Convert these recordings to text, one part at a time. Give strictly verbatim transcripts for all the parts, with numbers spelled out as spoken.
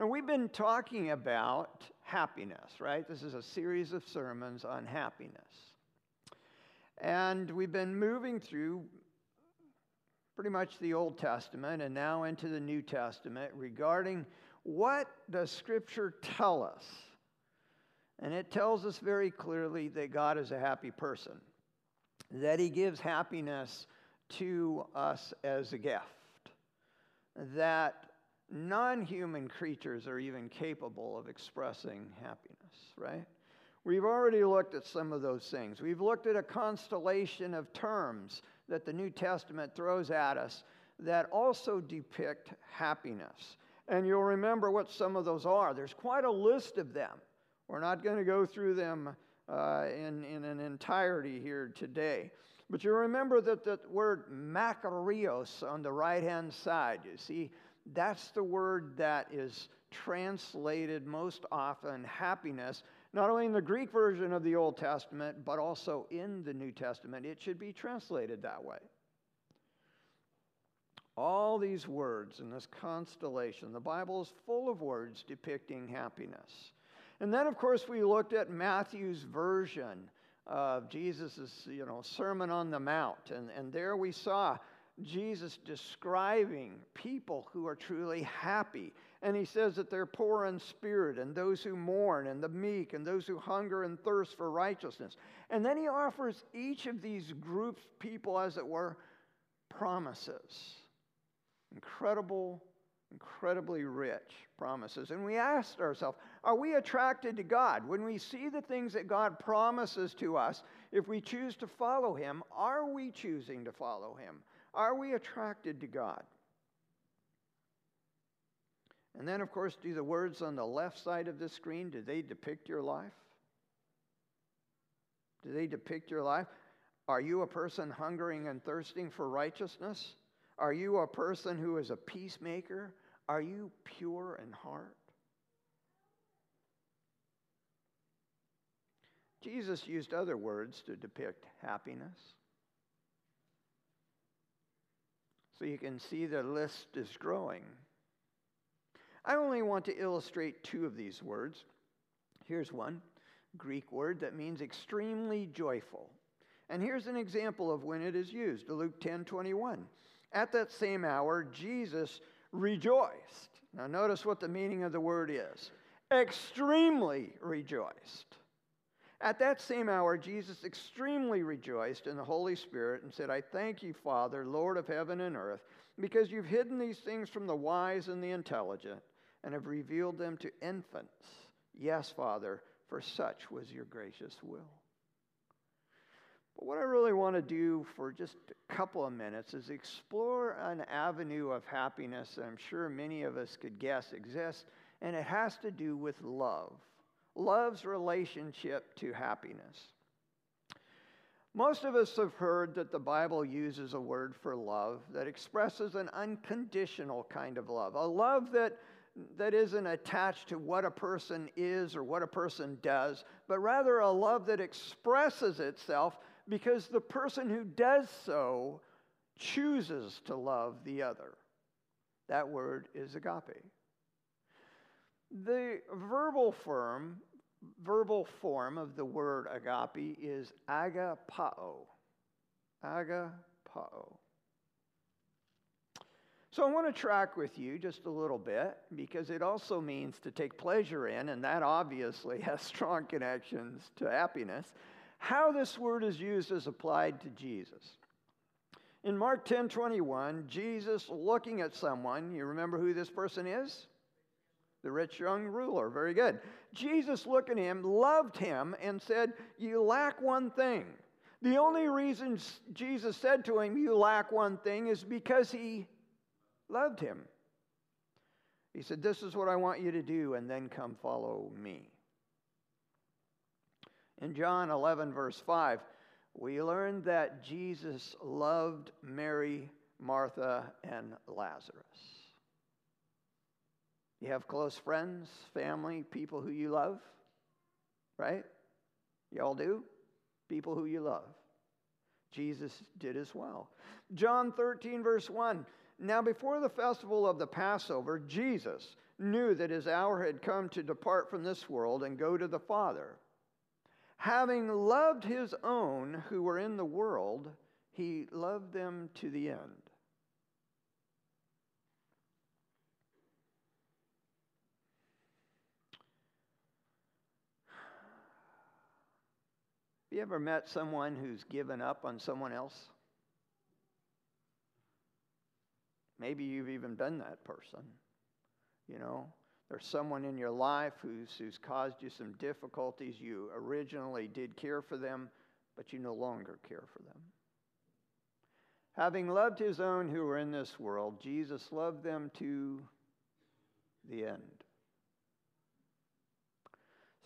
Now, we've been talking about happiness, right? This is a series of sermons on happiness. And we've been moving through pretty much the Old Testament and now into the New Testament regarding what does Scripture tell us? And it tells us very clearly that God is a happy person, that He gives happiness to us as a gift, that non-human creatures are even capable of expressing happiness, right? We've already looked at some of those things. We've looked at a constellation of terms that the New Testament throws at us that also depict happiness. And you'll remember what some of those are. There's quite a list of them. We're not going to go through them uh, in, in an entirety here today. But you remember that the word Makarios on the right-hand side, you see, that's the word that is translated most often happiness, not only in the Greek version of the Old Testament, but also in the New Testament. It should be translated that way. All these words in this constellation, the Bible is full of words depicting happiness. And then, of course, we looked at Matthew's version of Jesus' you know, Sermon on the Mount. And, and there we saw Jesus describing people who are truly happy. And he says that they're poor in spirit, and those who mourn, and the meek, and those who hunger and thirst for righteousness. And then he offers each of these groups, people, as it were, promises. Incredible, incredibly rich promises. And we asked ourselves, are we attracted to God? When we see the things that God promises to us, if we choose to follow Him, are we choosing to follow Him? Are we attracted to God? And then, of course, do the words on the left side of the screen, do they depict your life? Do they depict your life? Are you a person hungering and thirsting for righteousness? Are you a person who is a peacemaker? Are you pure in heart? Jesus used other words to depict happiness. So you can see the list is growing. I only want to illustrate two of these words. Here's one Greek word that means extremely joyful. And here's an example of when it is used, Luke ten twenty-one. At that same hour, Jesus rejoiced. Now notice what the meaning of the word is. Extremely rejoiced. At that same hour, Jesus extremely rejoiced in the Holy Spirit and said, I thank you, Father, Lord of heaven and earth, because you've hidden these things from the wise and the intelligent and have revealed them to infants. Yes, Father, for such was your gracious will. But what I really want to do for just a couple of minutes is explore an avenue of happiness that I'm sure many of us could guess exists, and it has to do with love. Love's relationship to happiness. Most of us have heard that the Bible uses a word for love that expresses an unconditional kind of love, a love that, that isn't attached to what a person is or what a person does, but rather a love that expresses itself because the person who does so chooses to love the other. That word is agape. The verbal form, verbal form of the word agape is agapao. Agapao. So I want to track with you just a little bit because it also means to take pleasure in, and that obviously has strong connections to happiness, how this word is used as applied to Jesus. In Mark ten twenty-one, Jesus looking at someone, you remember who this person is? The rich young ruler, very good. Jesus looked at him, loved him, and said, you lack one thing. The only reason Jesus said to him, you lack one thing, is because he loved him. He said, this is what I want you to do, and then come follow me. In John eleven, verse five, we learn that Jesus loved Mary, Martha, and Lazarus. You have close friends, family, people who you love, right? You all do? People who you love. Jesus did as well. John thirteen, verse one, Now before the festival of the Passover, Jesus knew that his hour had come to depart from this world and go to the Father. Having loved his own who were in the world, he loved them to the end. Have you ever met someone who's given up on someone else? Maybe you've even been that person. You know, there's someone in your life who's, who's caused you some difficulties. You originally did care for them, but you no longer care for them. Having loved his own who were in this world, Jesus loved them to the end.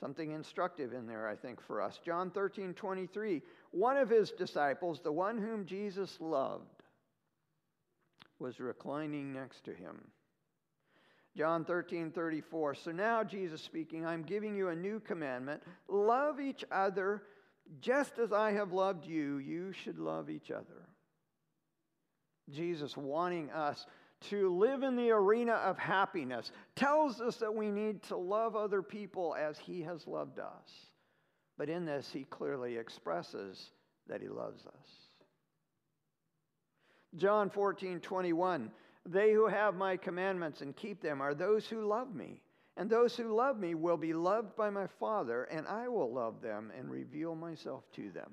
Something instructive in there, I think, for us. John thirteen twenty-three, one of his disciples, the one whom Jesus loved, was reclining next to him. John thirteen thirty-four, so now Jesus speaking, I'm giving you a new commandment. Love each other just as I have loved you. You should love each other. Jesus, wanting us to live in the arena of happiness, tells us that we need to love other people as he has loved us. But in this, he clearly expresses that he loves us. John fourteen twenty-one, they who have my commandments and keep them are those who love me. And those who love me will be loved by my Father, and I will love them and reveal myself to them.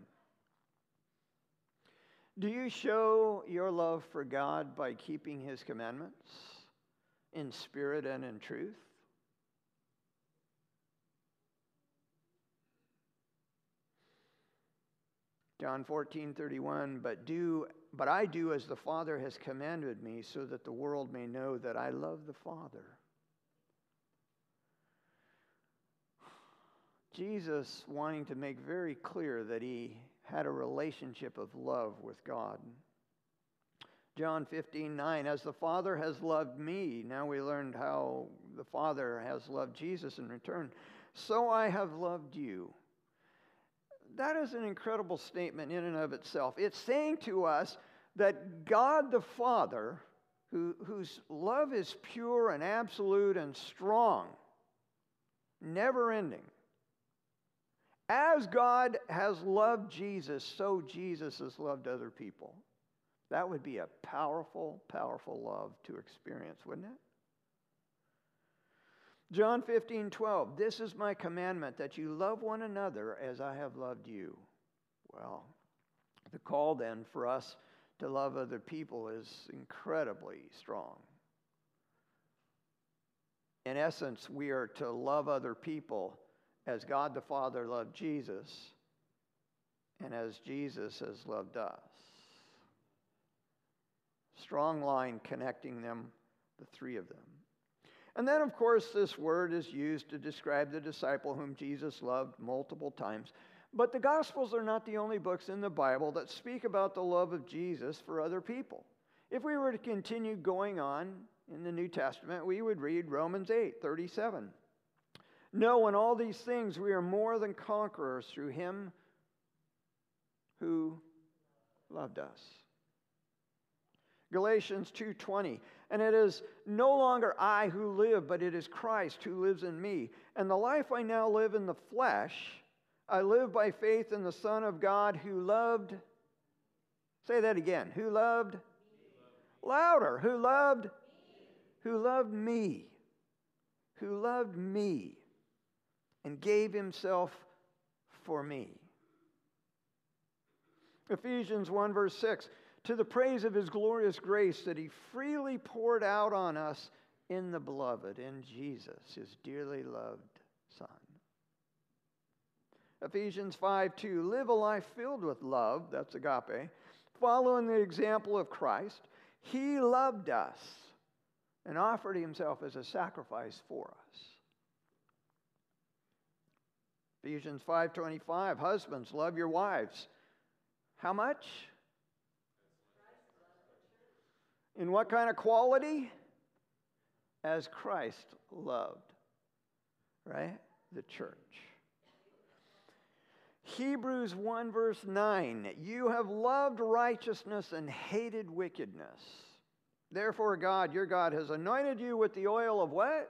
Do you show your love for God by keeping his commandments in spirit and in truth? John fourteen thirty-one, but do but I do as the Father has commanded me, so that the world may know that I love the Father. Jesus wanting to make very clear that he had a relationship of love with God. John fifteen nine, as the Father has loved me, now we learned how the Father has loved Jesus in return, so I have loved you. That is an incredible statement in and of itself. It's saying to us that God the Father, who, whose love is pure and absolute and strong, never ending, as God has loved Jesus, so Jesus has loved other people. That would be a powerful, powerful love to experience, wouldn't it? John fifteen twelve, this is my commandment, that you love one another as I have loved you. Well, the call then for us to love other people is incredibly strong. In essence, we are to love other people as God the Father loved Jesus, and as Jesus has loved us. Strong line connecting them, the three of them. And then, of course, this word is used to describe the disciple whom Jesus loved multiple times. But the Gospels are not the only books in the Bible that speak about the love of Jesus for other people. If we were to continue going on in the New Testament, we would read Romans eight thirty-seven. No, in all these things we are more than conquerors through him who loved us. Galatians two twenty, and it is no longer I who live, but it is Christ who lives in me. And the life I now live in the flesh, I live by faith in the Son of God who loved, say that again, who loved? Louder, who loved? Who loved me, who loved me. And gave himself for me. Ephesians one verse six, to the praise of his glorious grace that he freely poured out on us in the beloved, in Jesus, his dearly loved Son. Ephesians five two, live a life filled with love, that's agape, following the example of Christ. He loved us and offered himself as a sacrifice for us. Ephesians five twenty-five, husbands, love your wives. How much? In what kind of quality? As Christ loved, right? The church. Hebrews one verse nine, you have loved righteousness and hated wickedness. Therefore, God, your God, has anointed you with the oil of what?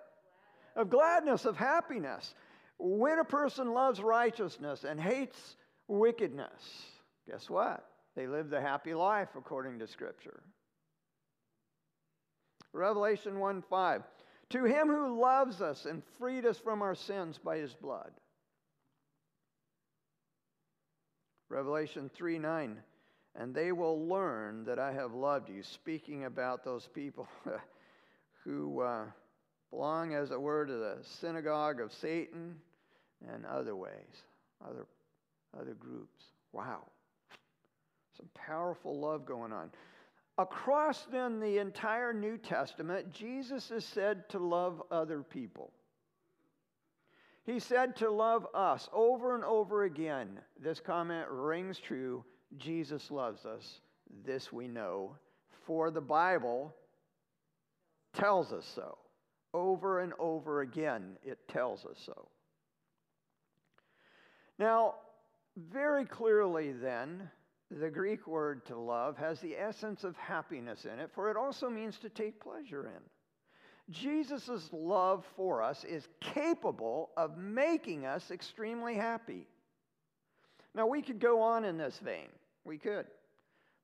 Of gladness, of happiness. When a person loves righteousness and hates wickedness, guess what? They live the happy life according to Scripture. Revelation one five. To him who loves us and freed us from our sins by his blood. Revelation three nine. And they will learn that I have loved you. Speaking about those people who uh, belong, as it were, to the synagogue of Satan and other ways, other, other groups. Wow. Some powerful love going on. Across then the entire New Testament, Jesus is said to love other people. He said to love us over and over again. This comment rings true. Jesus loves us. This we know, for the Bible tells us so. Over and over again, it tells us so. Now, very clearly then, the Greek word to love has the essence of happiness in it, for it also means to take pleasure in. Jesus' love for us is capable of making us extremely happy. Now, we could go on in this vein. We could.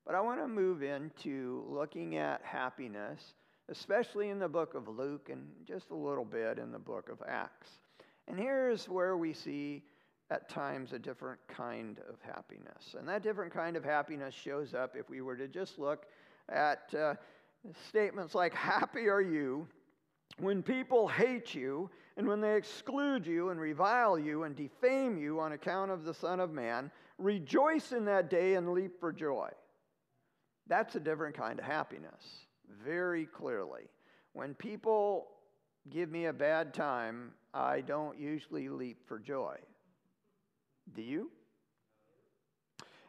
But I want to move into looking at happiness, especially in the book of Luke and just a little bit in the book of Acts. And here's where we see at times a different kind of happiness. And that different kind of happiness shows up if we were to just look at uh, statements like, happy are you when people hate you and when they exclude you and revile you and defame you on account of the Son of Man. Rejoice in that day and leap for joy. That's a different kind of happiness, very clearly. When people give me a bad time, I don't usually leap for joy. Do you?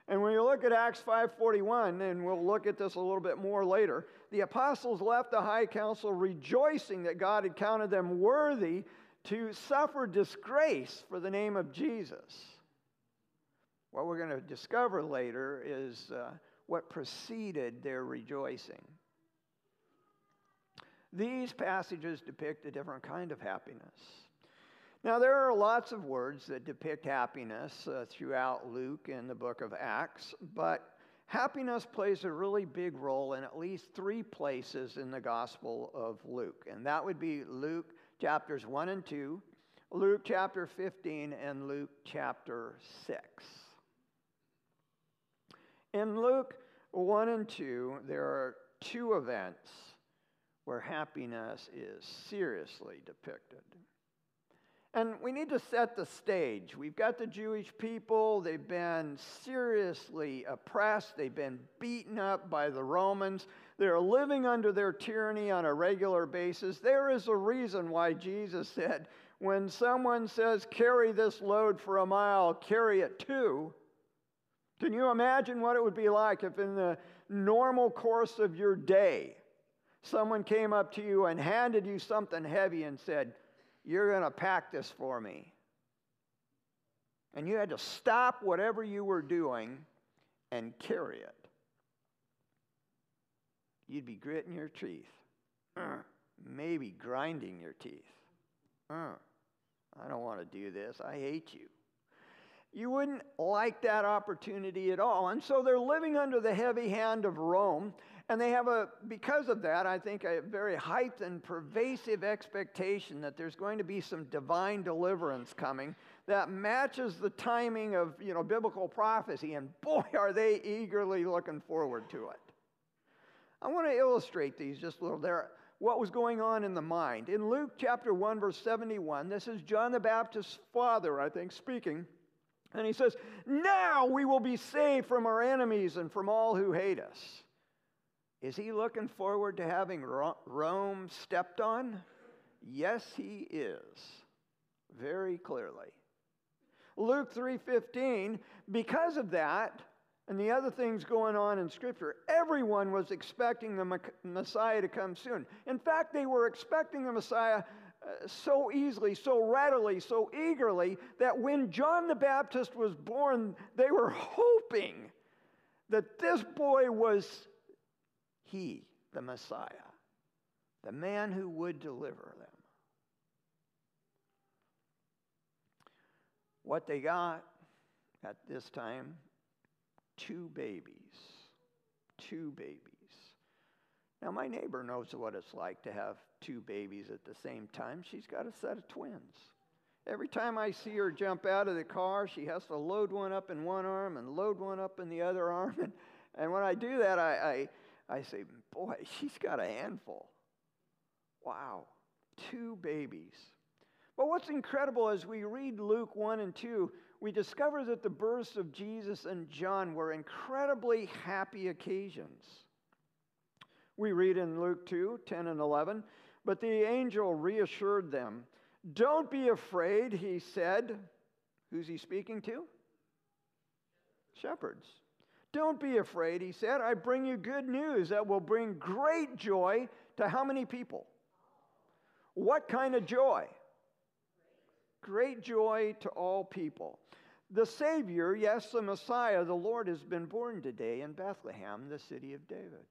And when you look at Acts five forty-one, and we'll look at this a little bit more later, the apostles left the high council rejoicing that God had counted them worthy to suffer disgrace for the name of Jesus. What we're going to discover later is uh, what preceded their rejoicing. These passages depict a different kind of happiness. Now, there are lots of words that depict happiness uh, throughout Luke and the book of Acts, but happiness plays a really big role in at least three places in the Gospel of Luke, and that would be Luke chapters one and two, Luke chapter fifteen, and Luke chapter six. In Luke one and two, there are two events where happiness is seriously depicted. And we need to set the stage. We've got the Jewish people. They've been seriously oppressed. They've been beaten up by the Romans. They're living under their tyranny on a regular basis. There is a reason why Jesus said, when someone says, carry this load for a mile, carry it two. Can you imagine what it would be like if in the normal course of your day, someone came up to you and handed you something heavy and said, you're going to pack this for me. And you had to stop whatever you were doing and carry it. You'd be gritting your teeth. Uh, maybe grinding your teeth. Uh, I don't want to do this. I hate you. You wouldn't like that opportunity at all. And so they're living under the heavy hand of Rome. And they have a, because of that, I think a very hyped and pervasive expectation that there's going to be some divine deliverance coming that matches the timing of, you know, biblical prophecy. And boy, are they eagerly looking forward to it. I want to illustrate these just a little there. What was going on in the mind. In Luke chapter one, verse seventy-one, this is John the Baptist's father, I think, speaking. And he says, now we will be saved from our enemies and from all who hate us. Is he looking forward to having Rome stepped on? Yes, he is. Very clearly. Luke three fifteen, because of that, and the other things going on in Scripture, everyone was expecting the Messiah to come soon. In fact, they were expecting the Messiah so easily, so readily, so eagerly, that when John the Baptist was born, they were hoping that this boy was he, the Messiah, the man who would deliver them. What they got at this time, two babies, two babies. Now, my neighbor knows what it's like to have two babies at the same time. She's got a set of twins. Every time I see her jump out of the car, she has to load one up in one arm and load one up in the other arm. And, and when I do that, I, I, I say, boy, she's got a handful. Wow, two babies. But what's incredible, as we read Luke one and two, we discover that the births of Jesus and John were incredibly happy occasions. We read in Luke two, ten and eleven, but the angel reassured them. Don't be afraid, he said. Who's he speaking to? Shepherds. Don't be afraid, he said. I bring you good news that will bring great joy to how many people? What kind of joy? Great joy to all people. The Savior, yes, the Messiah, the Lord, has been born today in Bethlehem, the city of David.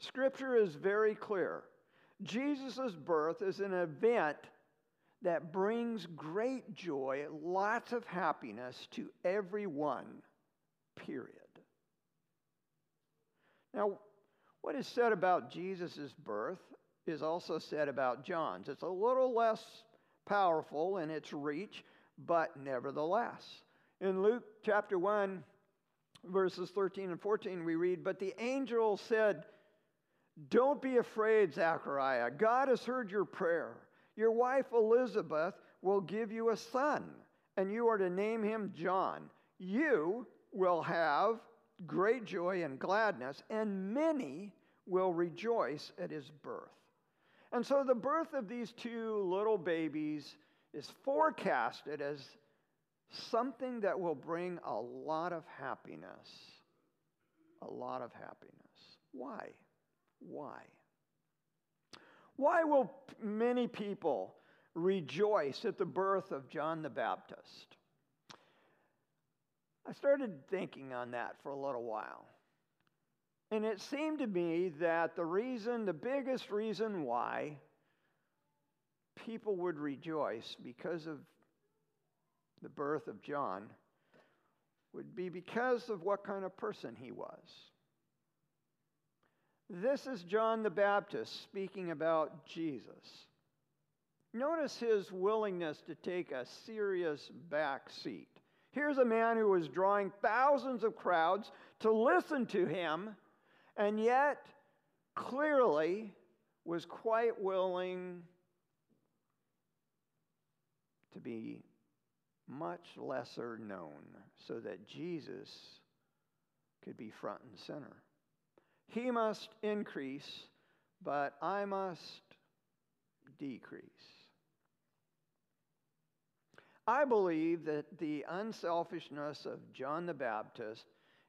Scripture is very clear. Jesus' birth is an event that brings great joy, lots of happiness to everyone, period. Now, what is said about Jesus' birth is also said about John's. It's a little less powerful in its reach, but nevertheless. In Luke chapter one, verses thirteen and fourteen, we read, but the angel said, don't be afraid, Zechariah. God has heard your prayer. Your wife Elizabeth will give you a son, and you are to name him John. You will have great joy and gladness, and many will rejoice at his birth. And so the birth of these two little babies is forecasted as something that will bring a lot of happiness. A lot of happiness. Why? Why? Why will many people rejoice at the birth of John the Baptist? I started thinking on that for a little while. And it seemed to me that the reason, the biggest reason why people would rejoice because of the birth of John would be because of what kind of person he was. This is John the Baptist speaking about Jesus. Notice his willingness to take a serious back seat. Here's a man who was drawing thousands of crowds to listen to him, and yet clearly was quite willing to be much lesser known so that Jesus could be front and center. He must increase, but I must decrease. I believe that the unselfishness of John the Baptist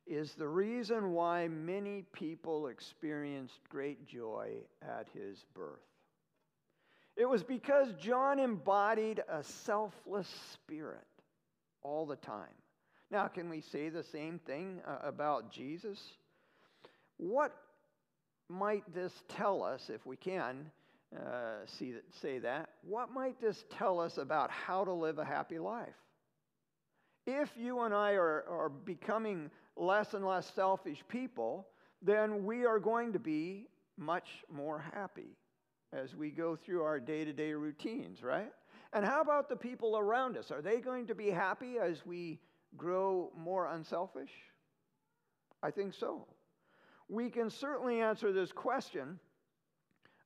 is the reason why many people experienced great joy at his birth. It was because John embodied a selfless spirit all the time. Now, can we say the same thing about Jesus? What might this tell us, if we can uh, see that, say that, what might this tell us about how to live a happy life? If you and I are, are becoming less and less selfish people, then we are going to be much more happy as we go through our day-to-day routines, right? And how about the people around us? Are they going to be happy as we grow more unselfish? I think so. We can certainly answer this question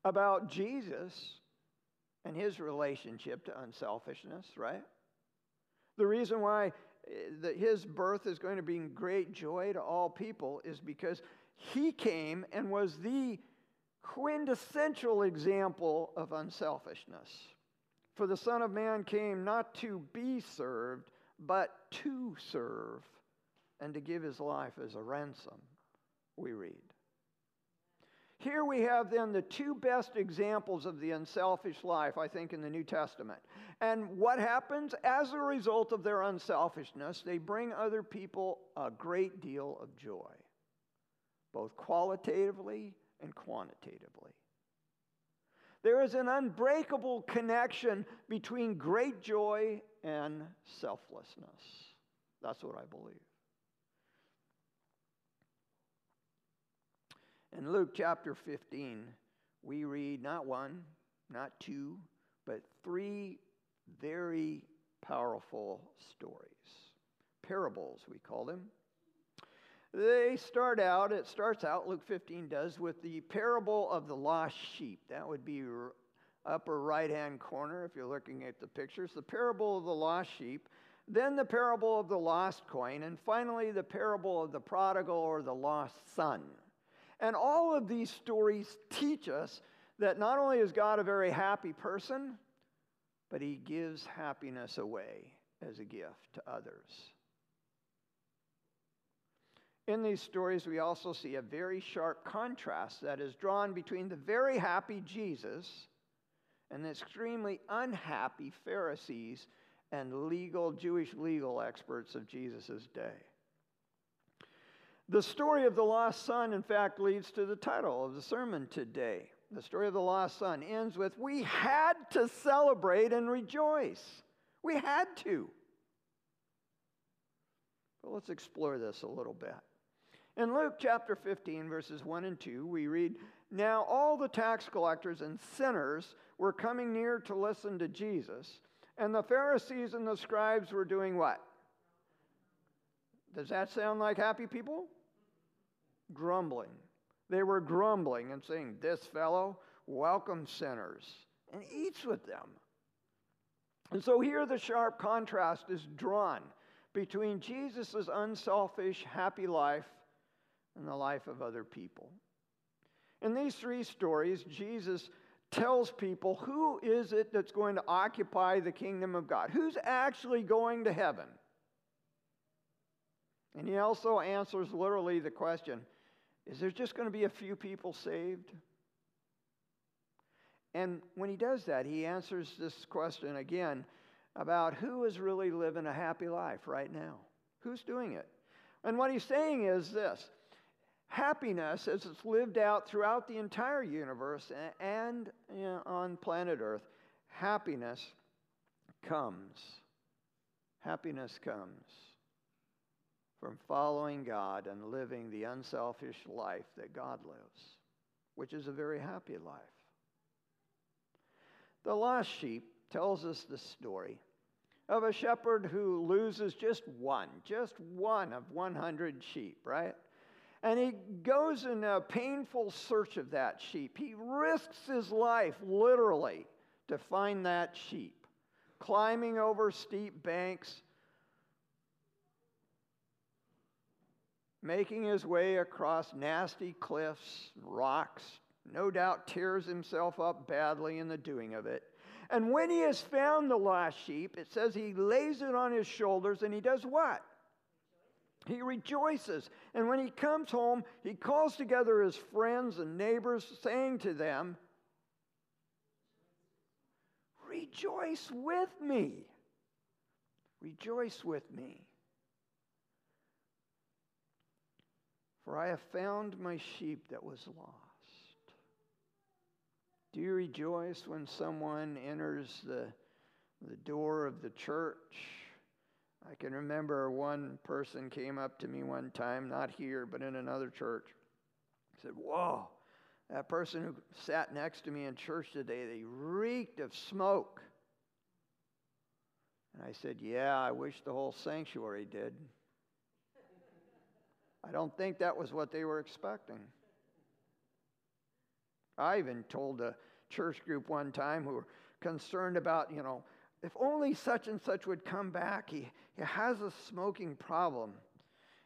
about Jesus and his relationship to unselfishness, right? The reason why his birth is going to bring great joy to all people is because he came and was the quintessential example of unselfishness. For the Son of Man came not to be served, but to serve and to give his life as a ransom. We read. Here we have then the two best examples of the unselfish life, I think, in the New Testament. And what happens? As a result of their unselfishness, they bring other people a great deal of joy, both qualitatively and quantitatively. There is an unbreakable connection between great joy and selflessness. That's what I believe. In Luke chapter fifteen, we read not one, not two, but three very powerful stories. Parables, we call them. They start out, it starts out, Luke fifteen does, with the parable of the lost sheep. That would be upper right-hand corner if you're looking at the pictures. The parable of the lost sheep. Then the parable of the lost coin. And finally, the parable of the prodigal or the lost son. And all of these stories teach us that not only is God a very happy person, but he gives happiness away as a gift to others. In these stories, we also see a very sharp contrast that is drawn between the very happy Jesus and the extremely unhappy Pharisees and legal Jewish legal experts of Jesus' day. The story of the lost son, in fact, leads to the title of the sermon today. The story of the lost son ends with, we had to celebrate and rejoice. We had to. But let's explore this a little bit. In Luke chapter fifteen, verses one and two, we read, now all the tax collectors and sinners were coming near to listen to Jesus, and the Pharisees and the scribes were doing what? Does that sound like happy people? Grumbling. They were grumbling and saying, this fellow welcomes sinners and eats with them. And so here the sharp contrast is drawn between Jesus' unselfish, happy life and the life of other people. In these three stories, Jesus tells people who is it that's going to occupy the kingdom of God? Who's actually going to heaven? And he also answers literally the question, is there just going to be a few people saved? And when he does that, he answers this question again about who is really living a happy life right now. Who's doing it? And what he's saying is this. Happiness, as it's lived out throughout the entire universe and you know, on planet Earth, happiness comes. Happiness comes from following God and living the unselfish life that God lives, which is a very happy life. The lost sheep tells us the story of a shepherd who loses just one, just one of one hundred sheep, right? And he goes in a painful search of that sheep. He risks his life, literally, to find that sheep, climbing over steep banks, making his way across nasty cliffs, rocks, no doubt tears himself up badly in the doing of it. And when he has found the lost sheep, it says he lays it on his shoulders and he does what? He rejoices. And when he comes home, he calls together his friends and neighbors, saying to them, rejoice with me. Rejoice with me. For I have found my sheep that was lost. Do you rejoice when someone enters the, the door of the church? I can remember one person came up to me one time, not here, but in another church. Said, whoa, that person who sat next to me in church today, they reeked of smoke. And I said, yeah, I wish the whole sanctuary did. I don't think that was what they were expecting. I even told a church group one time who were concerned about, you know, if only such and such would come back, he, he has a smoking problem.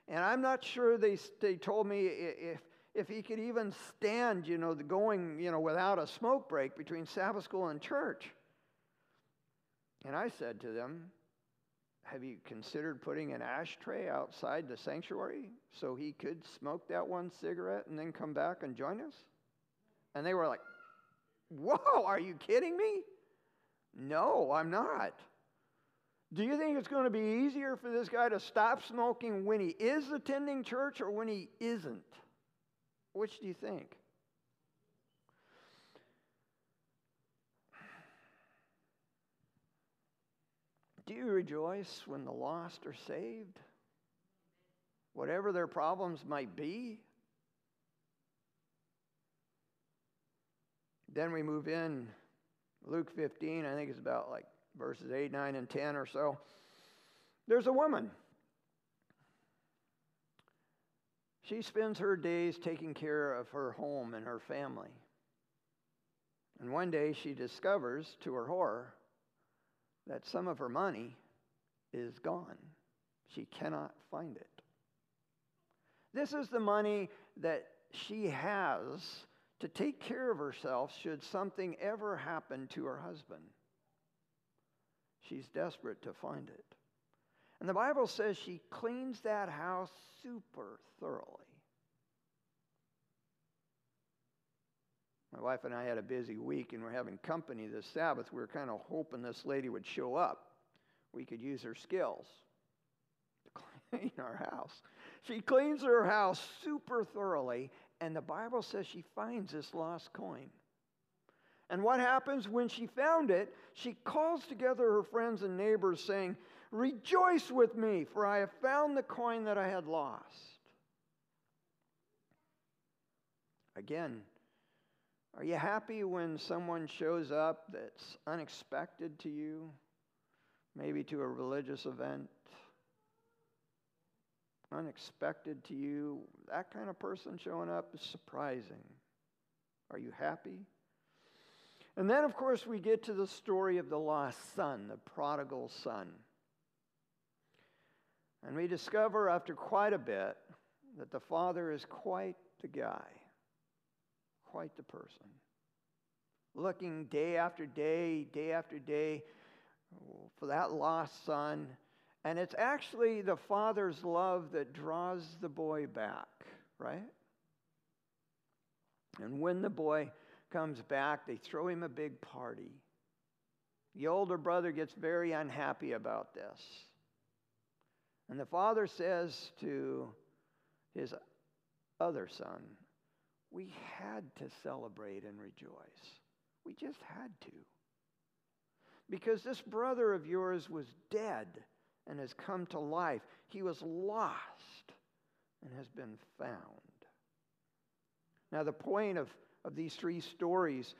And I'm not sure they, they told me if, if he could even stand, you know, the going, you know, without a smoke break between Sabbath school and church. And I said to them, have you considered putting an ashtray outside the sanctuary so he could smoke that one cigarette and then come back and join us? And they were like, whoa, are you kidding me? No, I'm not. Do you think it's going to be easier for this guy to stop smoking when he is attending church or when he isn't? Which do you think? Do you rejoice when the lost are saved? Whatever their problems might be. Then we move in Luke fifteen, I think it's about like verses eight, nine, and ten or so. There's a woman. She spends her days taking care of her home and her family. And one day she discovers, to her horror, that some of her money is gone. She cannot find it. This is the money that she has to take care of herself should something ever happen to her husband. She's desperate to find it. And the Bible says she cleans that house super thoroughly. My wife and I had a busy week and we're having company this Sabbath. We were kind of hoping this lady would show up. We could use her skills to clean our house. She cleans her house super thoroughly, and the Bible says she finds this lost coin. And what happens when she found it? She calls together her friends and neighbors saying, "Rejoice with me, for I have found the coin that I had lost." Again, are you happy when someone shows up that's unexpected to you? Maybe to a religious event? Unexpected to you? That kind of person showing up is surprising. Are you happy? And then, of course, we get to the story of the lost son, the prodigal son. And we discover after quite a bit that the father is quite the guy, quite the person. Looking day after day, day after day for that lost son. And it's actually the father's love that draws the boy back, right? And when the boy comes back, they throw him a big party. The older brother gets very unhappy about this. And the father says to his other son, "We had to celebrate and rejoice. We just had to. Because this brother of yours was dead and has come to life. He was lost and has been found." Now the point of, of these three stories,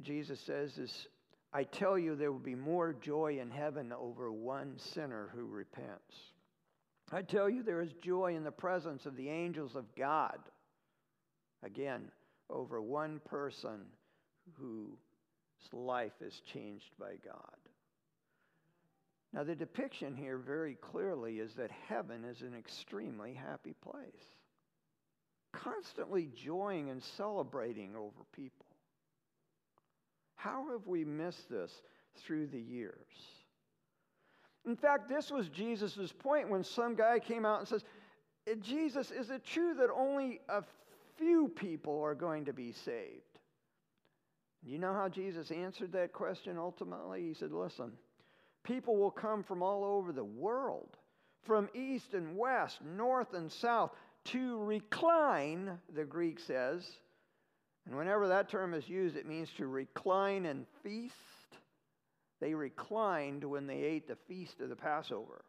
Jesus says, is, I tell you, there will be more joy in heaven over one sinner who repents. I tell you, there is joy in the presence of the angels of God, again, over one person whose life is changed by God. Now, the depiction here very clearly is that heaven is an extremely happy place, constantly joying and celebrating over people. How have we missed this through the years? In fact, this was Jesus' point when some guy came out and says, "Jesus, is it true that only a few people are going to be saved?" You know how Jesus answered that question ultimately? He said, "Listen, people will come from all over the world, from east and west, north and south, to recline," the Greek says. And whenever that term is used, it means to recline and feast. They reclined when they ate the feast of the Passover.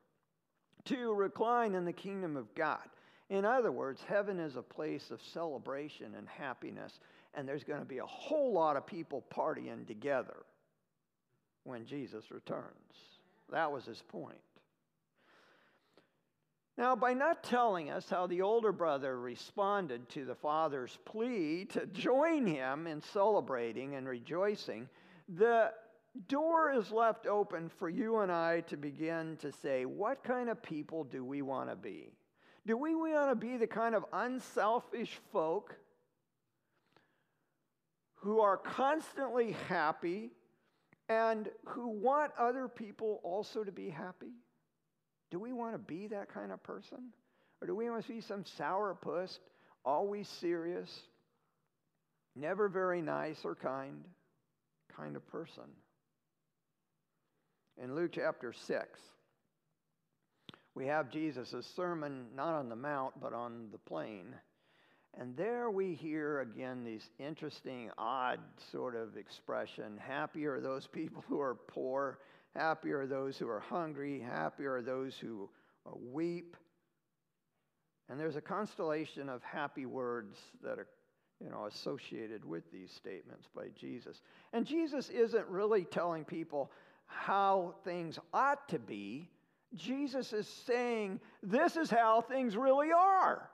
To recline in the kingdom of God. In other words, heaven is a place of celebration and happiness, and there's going to be a whole lot of people partying together when Jesus returns. That was his point. Now, by not telling us how the older brother responded to the father's plea to join him in celebrating and rejoicing, the door is left open for you and I to begin to say, what kind of people do we want to be? Do we want to be the kind of unselfish folk who are constantly happy and who want other people also to be happy? Do we want to be that kind of person? Or do we want to be some sourpuss, always serious, never very nice or kind kind of person? In Luke chapter six, we have Jesus' sermon, not on the mount, but on the plain. And there we hear again these interesting, odd sort of expression. Happy are those people who are poor. Happy are those who are hungry. Happy are those who weep. And there's a constellation of happy words that are, you know, associated with these statements by Jesus. And Jesus isn't really telling people how things ought to be. Jesus is saying, this is how things really are.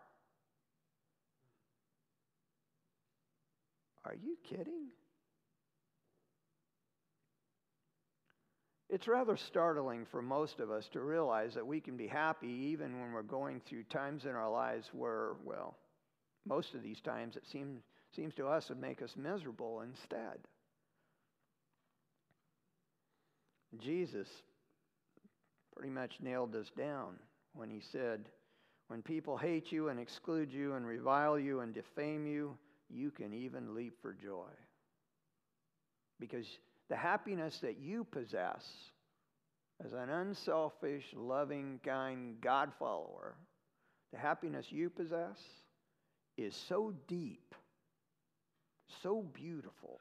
Are you kidding? It's rather startling for most of us to realize that we can be happy even when we're going through times in our lives where, well, most of these times it seems, seems to us would make us miserable instead. Jesus pretty much nailed this down when he said, when people hate you and exclude you and revile you and defame you, you can even leap for joy. Because the happiness that you possess as an unselfish, loving, kind God follower, the happiness you possess is so deep, so beautiful,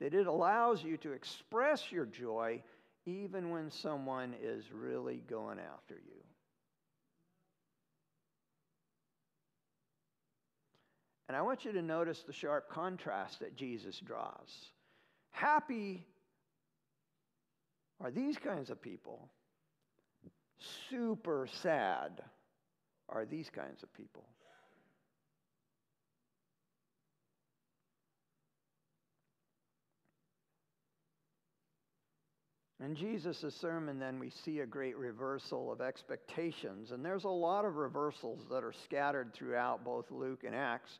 that it allows you to express your joy even when someone is really going after you. And I want you to notice the sharp contrast that Jesus draws. Happy are these kinds of people. Super sad are these kinds of people. In Jesus' sermon, then, we see a great reversal of expectations. And there's a lot of reversals that are scattered throughout both Luke and Acts.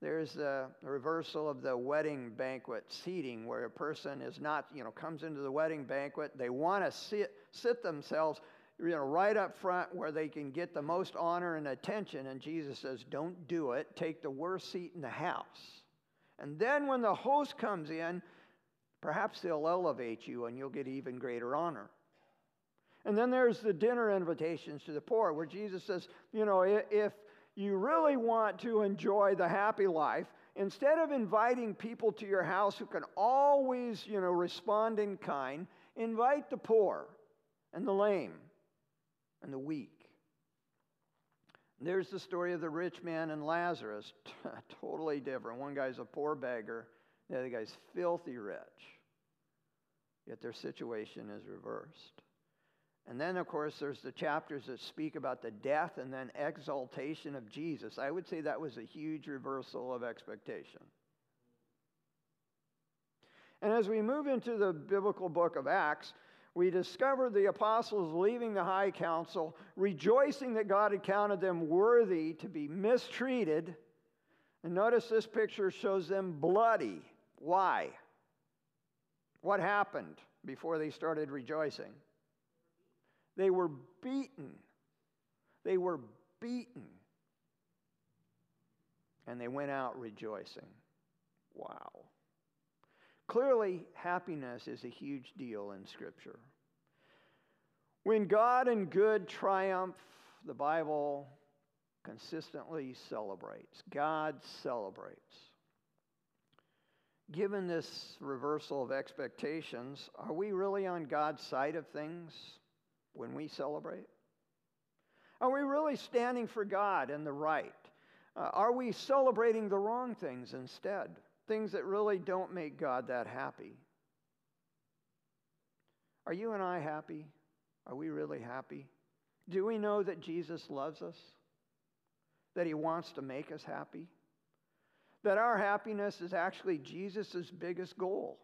There's the reversal of the wedding banquet seating, where a person is not, you know, comes into the wedding banquet. They want to sit, sit themselves, you know, right up front where they can get the most honor and attention. And Jesus says, don't do it. Take the worst seat in the house. And then when the host comes in, perhaps they'll elevate you and you'll get even greater honor. And then there's the dinner invitations to the poor, where Jesus says, you know, if you really want to enjoy the happy life, instead of inviting people to your house who can always, you know, respond in kind, invite the poor and the lame and the weak. There's the story of the rich man and Lazarus, totally different. One guy's a poor beggar, the other guy's filthy rich. Yet their situation is reversed. And then, of course, there's the chapters that speak about the death and then exaltation of Jesus. I would say that was a huge reversal of expectation. And as we move into the biblical book of Acts, we discover the apostles leaving the high council, rejoicing that God had counted them worthy to be mistreated. And notice this picture shows them bloody. Why? What happened before they started rejoicing? They were beaten. They were beaten. And they went out rejoicing. Wow. Clearly, happiness is a huge deal in Scripture. When God and good triumph, the Bible consistently celebrates. God celebrates. Given this reversal of expectations, are we really on God's side of things when we celebrate? Are we really standing for God and the right? Uh, are we celebrating the wrong things instead? Things that really don't make God that happy. Are you and I happy? Are we really happy? Do we know that Jesus loves us? That he wants to make us happy? That our happiness is actually Jesus' biggest goal.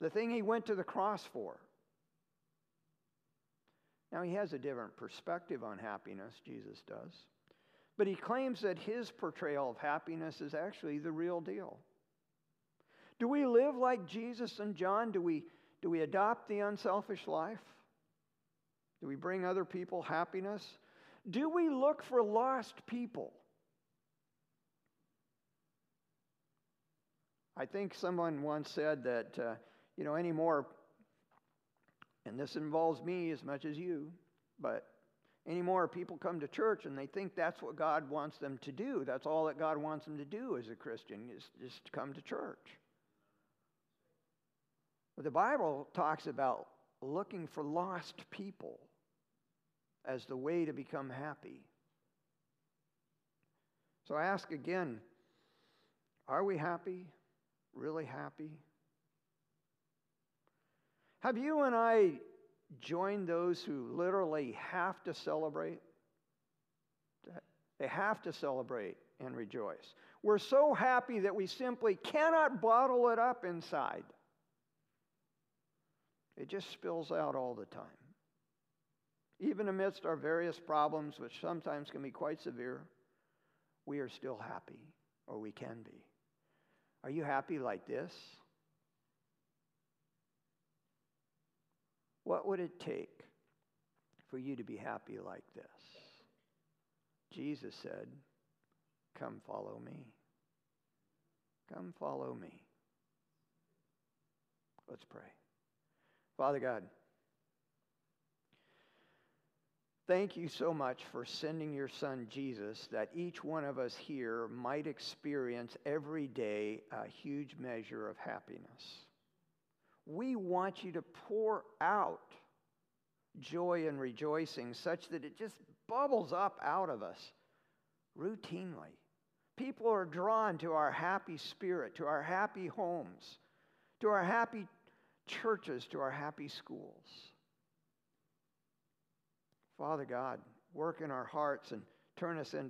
The thing he went to the cross for. Now, he has a different perspective on happiness, Jesus does. But he claims that his portrayal of happiness is actually the real deal. Do we live like Jesus and John? Do we, do we adopt the unselfish life? Do we bring other people happiness? Do we look for lost people? I think someone once said that, uh, you know, anymore, and this involves me as much as you, but Anymore, people come to church and they think that's what God wants them to do. That's all that God wants them to do as a Christian, is just come to church. But the Bible talks about looking for lost people as the way to become happy. So I ask again, are we happy? Really happy? Have you and I join those who literally have to celebrate? They have to celebrate and rejoice. We're so happy that we simply cannot bottle it up inside. It just spills out all the time. Even amidst our various problems, which sometimes can be quite severe, we are still happy, or we can be. Are you happy like this? What would it take for you to be happy like this? Jesus said, "Come follow me. Come follow me." Let's pray. Father God, thank you so much for sending your son Jesus, that each one of us here might experience every day a huge measure of happiness. We want you to pour out joy and rejoicing such that it just bubbles up out of us routinely. People are drawn to our happy spirit, to our happy homes, to our happy churches, to our happy schools. Father God, work in our hearts and turn us into